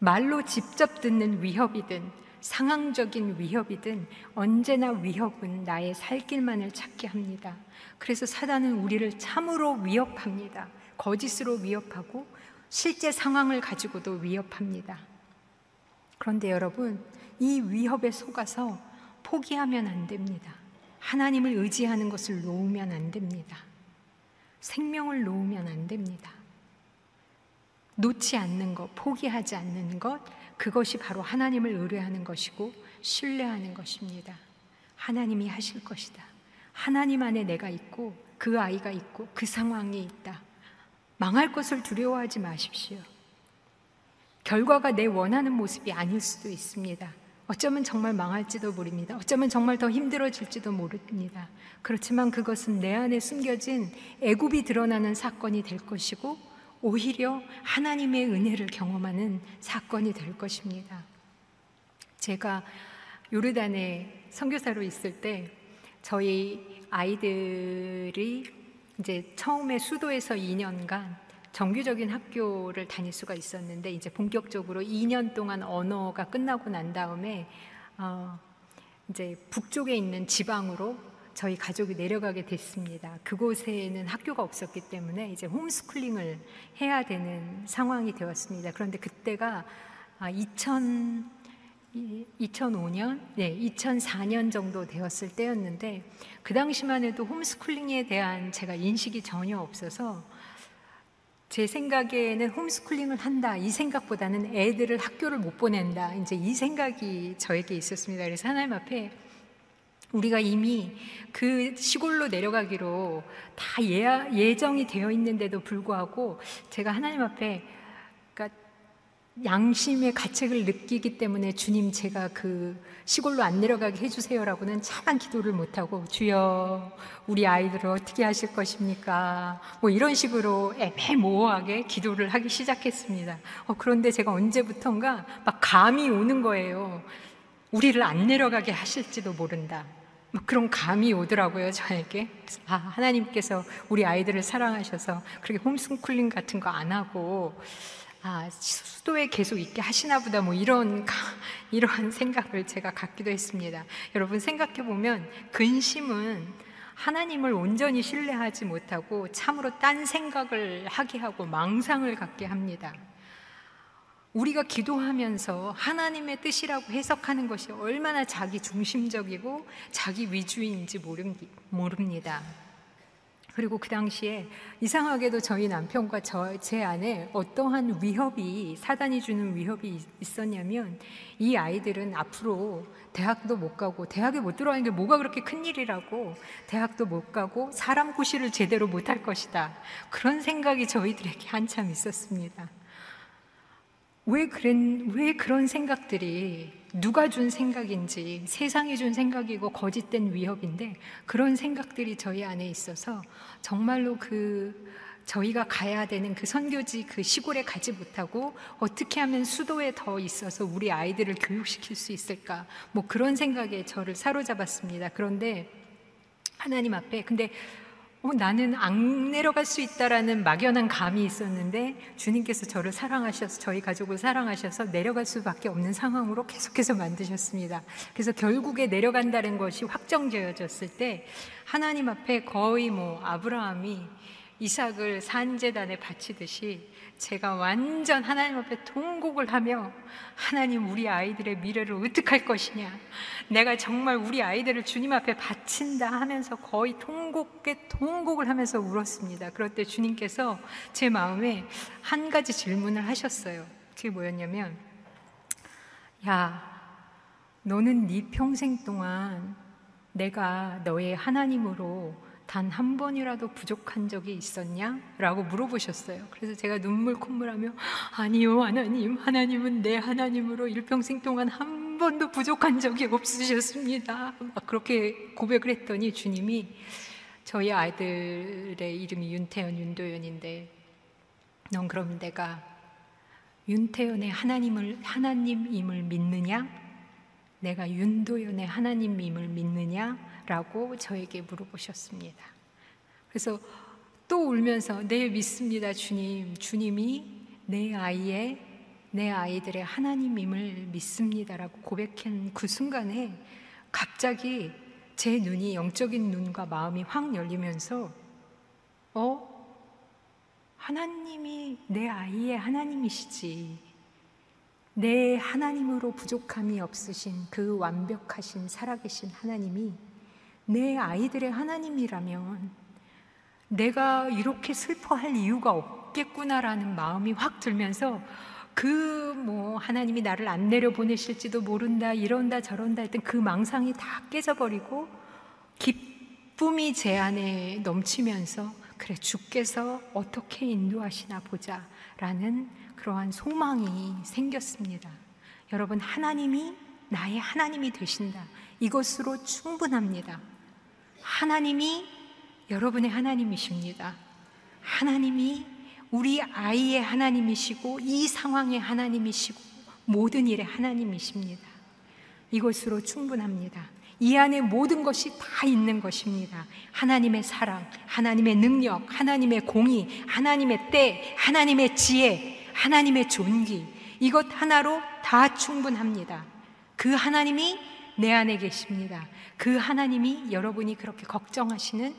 말로 직접 듣는 위협이든 상황적인 위협이든 언제나 위협은 나의 살 길만을 찾게 합니다. 그래서 사단은 우리를 참으로 위협합니다. 거짓으로 위협하고 실제 상황을 가지고도 위협합니다. 그런데 여러분, 이 위협에 속아서 포기하면 안 됩니다. 하나님을 의지하는 것을 놓으면 안 됩니다. 생명을 놓으면 안 됩니다. 놓지 않는 것, 포기하지 않는 것, 그것이 바로 하나님을 의뢰하는 것이고 신뢰하는 것입니다. 하나님이 하실 것이다. 하나님 안에 내가 있고 그 아이가 있고 그 상황이 있다. 망할 것을 두려워하지 마십시오. 결과가 내 원하는 모습이 아닐 수도 있습니다. 어쩌면 정말 망할지도 모릅니다. 어쩌면 정말 더 힘들어질지도 모릅니다. 그렇지만 그것은 내 안에 숨겨진 애굽이 드러나는 사건이 될 것이고 오히려 하나님의 은혜를 경험하는 사건이 될 것입니다. 제가 요르단에 선교사로 있을 때 저희 아이들이 이제 처음에 수도에서 2년간 정규적인 학교를 다닐 수가 있었는데 이제 본격적으로 2년 동안 언어가 끝나고 난 다음에 이제 북쪽에 있는 지방으로 저희 가족이 내려가게 됐습니다. 그곳에는 학교가 없었기 때문에 이제 홈스쿨링을 해야 되는 상황이 되었습니다. 그런데 그때가 2004년 정도 되었을 때였는데 그 당시만 해도 홈스쿨링에 대한 제가 인식이 전혀 없어서 제 생각에는 홈스쿨링을 한다 이 생각보다는 애들을 학교를 못 보낸다 이제 이 생각이 저에게 있었습니다. 그래서 하나님 앞에 우리가 이미 그 시골로 내려가기로 다 예정이 되어 있는데도 불구하고 제가 하나님 앞에 양심의 가책을 느끼기 때문에 주님 제가 그 시골로 안 내려가게 해주세요라고는 차만 기도를 못하고 주여 우리 아이들을 어떻게 하실 것입니까? 이런 식으로 애매모호하게 기도를 하기 시작했습니다. 그런데 제가 언제부턴가 막 감이 오는 거예요. 우리를 안 내려가게 하실지도 모른다. 막 그런 감이 오더라고요 저에게. 그래서 하나님께서 우리 아이들을 사랑하셔서 그렇게 홈스쿨링 같은 거 안 하고 수도에 계속 있게 하시나 보다 이런 생각을 제가 갖기도 했습니다. 여러분 생각해보면 근심은 하나님을 온전히 신뢰하지 못하고 참으로 딴 생각을 하게 하고 망상을 갖게 합니다. 우리가 기도하면서 하나님의 뜻이라고 해석하는 것이 얼마나 자기 중심적이고 자기 위주인지 모릅니다. 그리고 그 당시에 이상하게도 저희 남편과 제 안에 어떠한 위협이 사단이 주는 위협이 있었냐면 이 아이들은 앞으로 대학도 못 가고 대학에 못 들어가는 게 뭐가 그렇게 큰일이라고 대학도 못 가고 사람 구실을 제대로 못할 것이다 그런 생각이 저희들에게 한참 있었습니다. 왜 그런 생각들이 누가 준 생각인지 세상이 준 생각이고 거짓된 위협인데 그런 생각들이 저희 안에 있어서 정말로 저희가 가야 되는 그 선교지 그 시골에 가지 못하고 어떻게 하면 수도에 더 있어서 우리 아이들을 교육시킬 수 있을까 그런 생각에 저를 사로잡았습니다. 그런데 하나님 앞에 나는 안 내려갈 수 있다라는 막연한 감이 있었는데 주님께서 저를 사랑하셔서 저희 가족을 사랑하셔서 내려갈 수밖에 없는 상황으로 계속해서 만드셨습니다. 그래서 결국에 내려간다는 것이 확정되어졌을 때 하나님 앞에 거의 아브라함이 이삭을 산제단에 바치듯이 제가 완전 하나님 앞에 통곡을 하며 하나님 우리 아이들의 미래를 어떻게 할 것이냐 내가 정말 우리 아이들을 주님 앞에 바친다 하면서 거의 통곡을 하면서 울었습니다. 그럴 때 주님께서 제 마음에 한 가지 질문을 하셨어요. 그게 뭐였냐면 너는 네 평생 동안 내가 너의 하나님으로 단 한 번이라도 부족한 적이 있었냐? 라고 물어보셨어요. 그래서 제가 눈물 콧물하며 아니요 하나님, 하나님은 내 하나님으로 일평생 동안 한 번도 부족한 적이 없으셨습니다. 막 그렇게 고백을 했더니 주님이 저희 아이들의 이름이 윤태현, 윤도현인데 넌 그럼 내가 윤태현의 하나님임을 믿느냐? 내가 윤도현의 하나님임을 믿느냐? 라고 저에게 물어보셨습니다. 그래서 또 울면서 네 믿습니다 주님, 주님이 내 아이들의 하나님임을 믿습니다라고 고백한 그 순간에 갑자기 제 눈이 영적인 눈과 마음이 확 열리면서 하나님이 내 아이의 하나님이시지 내 하나님으로 부족함이 없으신 그 완벽하신 살아계신 하나님이 내 아이들의 하나님이라면 내가 이렇게 슬퍼할 이유가 없겠구나라는 마음이 확 들면서 하나님이 나를 안 내려보내실지도 모른다 이런다 저런다 했던 그 망상이 다 깨져버리고 기쁨이 제 안에 넘치면서 그래 주께서 어떻게 인도하시나 보자 라는 그러한 소망이 생겼습니다. 여러분 하나님이 나의 하나님이 되신다. 이것으로 충분합니다. 하나님이 여러분의 하나님이십니다. 하나님이 우리 아이의 하나님이시고 이 상황의 하나님이시고 모든 일의 하나님이십니다. 이것으로 충분합니다. 이 안에 모든 것이 다 있는 것입니다. 하나님의 사랑, 하나님의 능력, 하나님의 공의, 하나님의 때, 하나님의 지혜, 하나님의 존귀, 이것 하나로 다 충분합니다. 그 하나님이 내 안에 계십니다. 그 하나님이 여러분이 그렇게 걱정하시는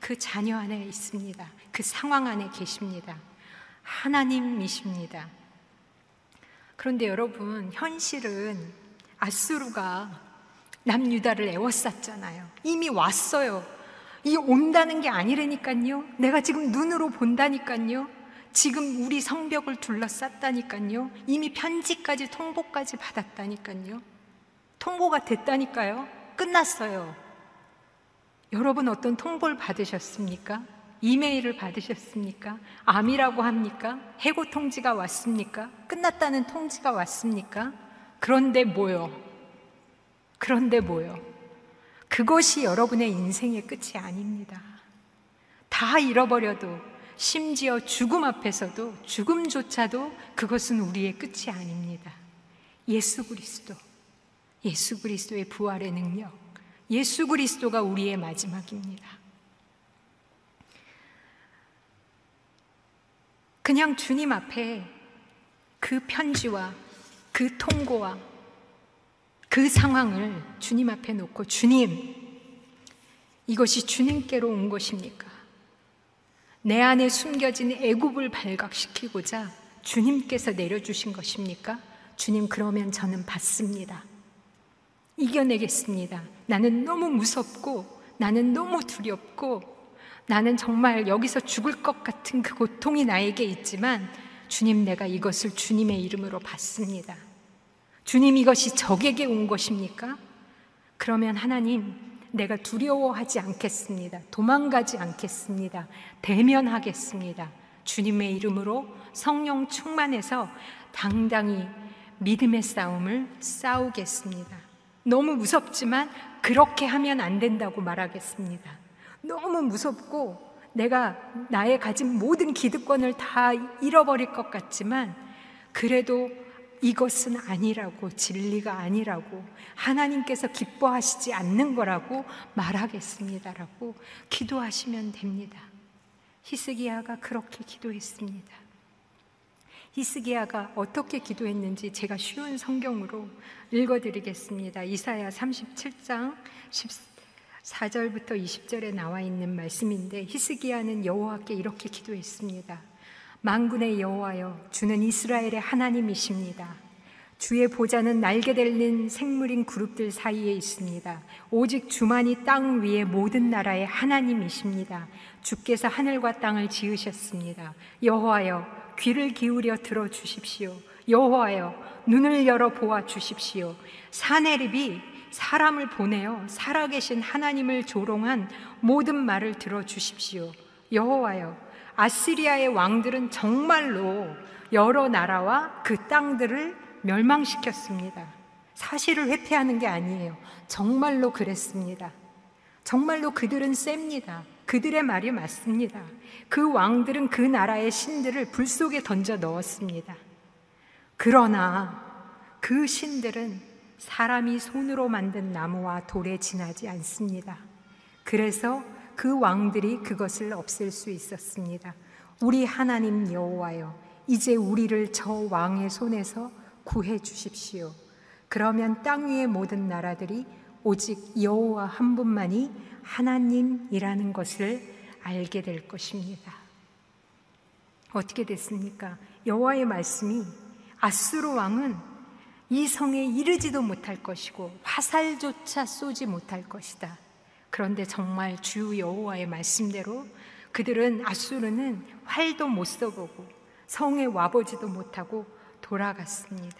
그 자녀 안에 있습니다. 그 상황 안에 계십니다. 하나님이십니다. 그런데 여러분, 현실은 아수르가 남유다를 애워쌌잖아요. 이미 왔어요. 이 온다는 게 아니라니까요. 내가 지금 눈으로 본다니까요. 지금 우리 성벽을 둘러쌌다니까요. 이미 편지까지 통보까지 받았다니까요. 통보가 됐다니까요. 끝났어요. 여러분 어떤 통보를 받으셨습니까? 이메일을 받으셨습니까? 암이라고 합니까? 해고 통지가 왔습니까? 끝났다는 통지가 왔습니까? 그런데 뭐요? 그것이 여러분의 인생의 끝이 아닙니다. 다 잃어버려도, 심지어 죽음 앞에서도, 죽음조차도 그것은 우리의 끝이 아닙니다. 예수 그리스도, 예수 그리스도의 부활의 능력, 예수 그리스도가 우리의 마지막입니다. 그냥 주님 앞에 그 편지와 그 통고와 그 상황을 주님 앞에 놓고, 주님, 이것이 주님께로 온 것입니까? 내 안에 숨겨진 애굽을 발각시키고자 주님께서 내려주신 것입니까? 주님, 그러면 저는 받습니다. 이겨내겠습니다. 나는 너무 무섭고, 나는 너무 두렵고, 나는 정말 여기서 죽을 것 같은 그 고통이 나에게 있지만, 주님, 내가 이것을 주님의 이름으로 받습니다. 주님, 이것이 적에게 온 것입니까? 그러면 하나님, 내가 두려워하지 않겠습니다. 도망가지 않겠습니다. 대면하겠습니다. 주님의 이름으로 성령 충만해서 당당히 믿음의 싸움을 싸우겠습니다. 너무 무섭지만 그렇게 하면 안 된다고 말하겠습니다. 너무 무섭고 내가 나의 가진 모든 기득권을 다 잃어버릴 것 같지만, 그래도 이것은 아니라고, 진리가 아니라고, 하나님께서 기뻐하시지 않는 거라고 말하겠습니다라고 기도하시면 됩니다. 히스기야가 그렇게 기도했습니다. 히스기야가 어떻게 기도했는지 제가 쉬운 성경으로 읽어드리겠습니다. 이사야 37장 14절부터 20절에 나와 있는 말씀인데, 히스기야는 여호와께 이렇게 기도했습니다. 만군의 여호와여, 주는 이스라엘의 하나님이십니다. 주의 보좌는 날개 달린 생물인 그룹들 사이에 있습니다. 오직 주만이 땅 위의 모든 나라의 하나님이십니다. 주께서 하늘과 땅을 지으셨습니다. 여호와여, 귀를 기울여 들어주십시오. 여호와여, 눈을 열어 보아주십시오. 산헤립이 사람을 보내어 살아계신 하나님을 조롱한 모든 말을 들어주십시오. 여호와여, 아시리아의 왕들은 정말로 여러 나라와 그 땅들을 멸망시켰습니다. 사실을 회피하는 게 아니에요. 정말로 그랬습니다. 정말로 그들은 셉니다. 그들의 말이 맞습니다. 그 왕들은 그 나라의 신들을 불 속에 던져 넣었습니다. 그러나 그 신들은 사람이 손으로 만든 나무와 돌에 지나지 않습니다. 그래서 그 왕들이 그것을 없앨 수 있었습니다. 우리 하나님 여호와여, 이제 우리를 저 왕의 손에서 구해 주십시오. 그러면 땅 위의 모든 나라들이 오직 여호와 한 분만이 하나님이라는 것을 알게 될 것입니다. 어떻게 됐습니까? 여호와의 말씀이, 아수르 왕은 이 성에 이르지도 못할 것이고 화살조차 쏘지 못할 것이다. 그런데 정말 주 여호와의 말씀대로 그들은, 아수르는 활도 못 써보고 성에 와보지도 못하고 돌아갔습니다.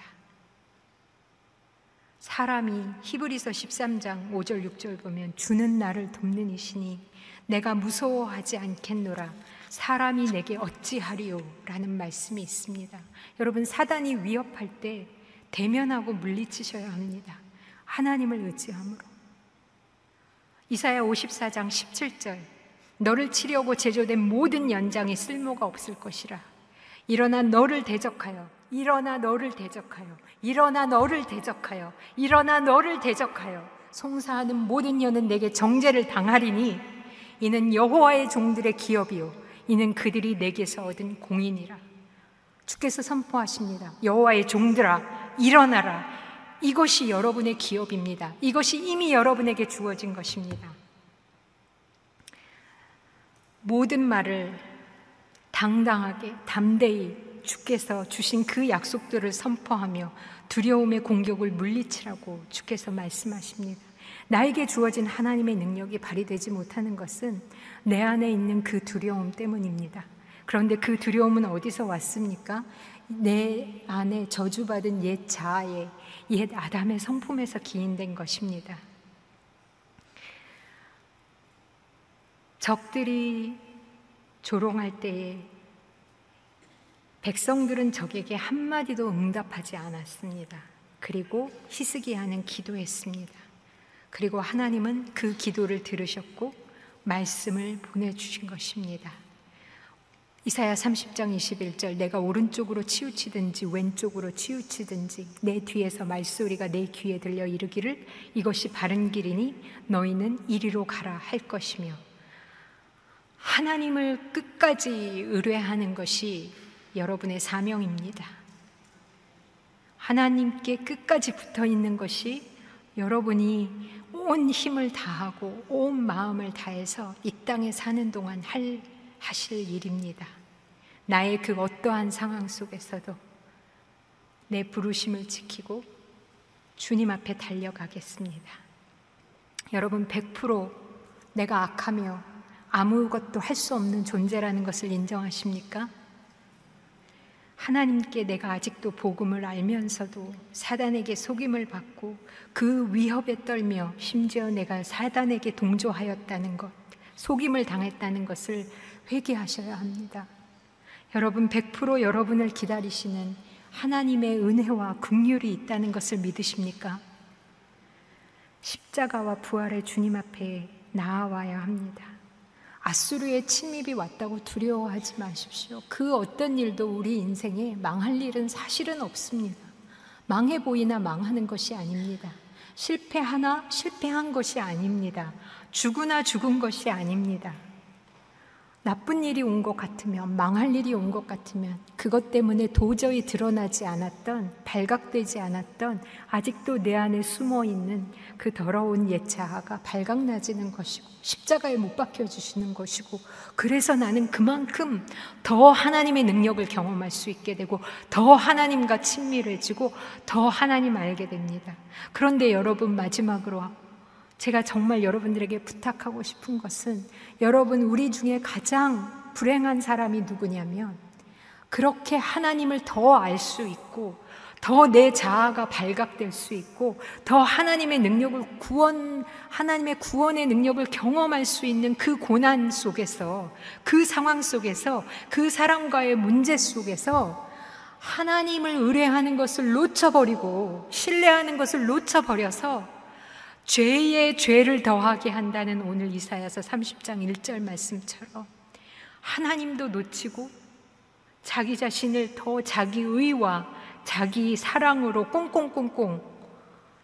사람이, 히브리서 13장 5절 6절 보면, 주는 나를 돕는 이시니 내가 무서워하지 않겠노라, 사람이 내게 어찌하리요 라는 말씀이 있습니다. 여러분, 사단이 위협할 때 대면하고 물리치셔야 합니다. 하나님을 의지함으로. 이사야 54장 17절, 너를 치려고 제조된 모든 연장이 쓸모가 없을 것이라. 일어나 너를 대적하여, 일어나 너를 대적하여, 일어나 너를 대적하여, 일어나 너를 대적하여 송사하는 모든 여는 내게 정죄를 당하리니 이는 여호와의 종들의 기업이요 이는 그들이 내게서 얻은 공인이라. 주께서 선포하십니다. 여호와의 종들아 일어나라. 이것이 여러분의 기업입니다. 이것이 이미 여러분에게 주어진 것입니다. 모든 말을 당당하게 담대히 주께서 주신 그 약속들을 선포하며 두려움의 공격을 물리치라고 주께서 말씀하십니다. 나에게 주어진 하나님의 능력이 발휘되지 못하는 것은 내 안에 있는 그 두려움 때문입니다. 그런데 그 두려움은 어디서 왔습니까? 내 안에 저주받은 옛 자아의, 옛 아담의 성품에서 기인된 것입니다. 적들이 조롱할 때에 백성들은 적에게 한마디도 응답하지 않았습니다. 그리고 히스기야는 기도했습니다. 그리고 하나님은 그 기도를 들으셨고 말씀을 보내주신 것입니다. 이사야 30장 21절, 내가 오른쪽으로 치우치든지 왼쪽으로 치우치든지 내 뒤에서 말소리가 내 귀에 들려 이르기를 이것이 바른 길이니 너희는 이리로 가라 할 것이며. 하나님을 끝까지 의뢰하는 것이 여러분의 사명입니다. 하나님께 끝까지 붙어 있는 것이 여러분이 온 힘을 다하고 온 마음을 다해서 이 땅에 사는 동안 하실 일입니다. 나의 그 어떠한 상황 속에서도 내 부르심을 지키고 주님 앞에 달려가겠습니다. 여러분 100% 내가 악하며 아무것도 할 수 없는 존재라는 것을 인정하십니까? 하나님께 내가 아직도 복음을 알면서도 사단에게 속임을 받고 그 위협에 떨며 심지어 내가 사단에게 동조하였다는 것, 속임을 당했다는 것을 회개하셔야 합니다. 여러분 100% 여러분을 기다리시는 하나님의 은혜와 긍휼이 있다는 것을 믿으십니까? 십자가와 부활의 주님 앞에 나아와야 합니다. 아수르의 침입이 왔다고 두려워하지 마십시오. 그 어떤 일도 우리 인생에 망할 일은 사실은 없습니다. 망해 보이나 망하는 것이 아닙니다. 실패하나 실패한 것이 아닙니다. 죽으나 죽은 것이 아닙니다. 나쁜 일이 온 것 같으면, 망할 일이 온 것 같으면 그것 때문에 도저히 드러나지 않았던, 발각되지 않았던, 아직도 내 안에 숨어있는 그 더러운 옛 자아가 발각나지는 것이고 십자가에 못 박혀주시는 것이고, 그래서 나는 그만큼 더 하나님의 능력을 경험할 수 있게 되고 더 하나님과 친밀해지고 더 하나님 알게 됩니다. 그런데 여러분, 마지막으로 제가 정말 여러분들에게 부탁하고 싶은 것은, 여러분 우리 중에 가장 불행한 사람이 누구냐면 그렇게 하나님을 더 알 수 있고 더 내 자아가 발각될 수 있고 더 하나님의 능력을 하나님의 구원의 능력을 경험할 수 있는 그 고난 속에서, 그 상황 속에서, 그 사람과의 문제 속에서 하나님을 의뢰하는 것을 놓쳐버리고 신뢰하는 것을 놓쳐버려서 죄에 죄를 더하게 한다는 오늘 이사야서 30장 1절 말씀처럼 하나님도 놓치고 자기 자신을 더 자기 의와 자기 사랑으로 꽁꽁꽁꽁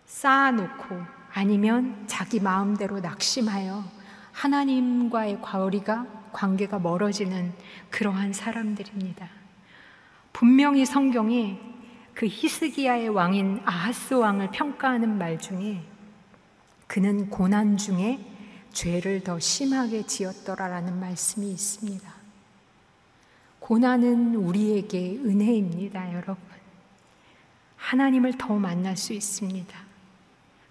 쌓아놓고, 아니면 자기 마음대로 낙심하여 하나님과의 관계가 멀어지는 그러한 사람들입니다. 분명히 성경에 그 히스기야의 왕인 아하스 왕을 평가하는 말 중에 그는 고난 중에 죄를 더 심하게 지었더라라는 말씀이 있습니다. 고난은 우리에게 은혜입니다, 여러분. 하나님을 더 만날 수 있습니다.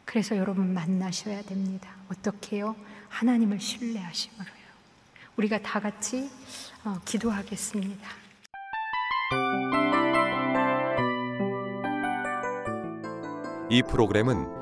그래서 여러분 만나셔야 됩니다. 어떻게요? 하나님을 신뢰하심으로요. 우리가 다 같이 기도하겠습니다. 이 프로그램은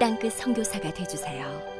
땅끝 선교사가 되어주세요.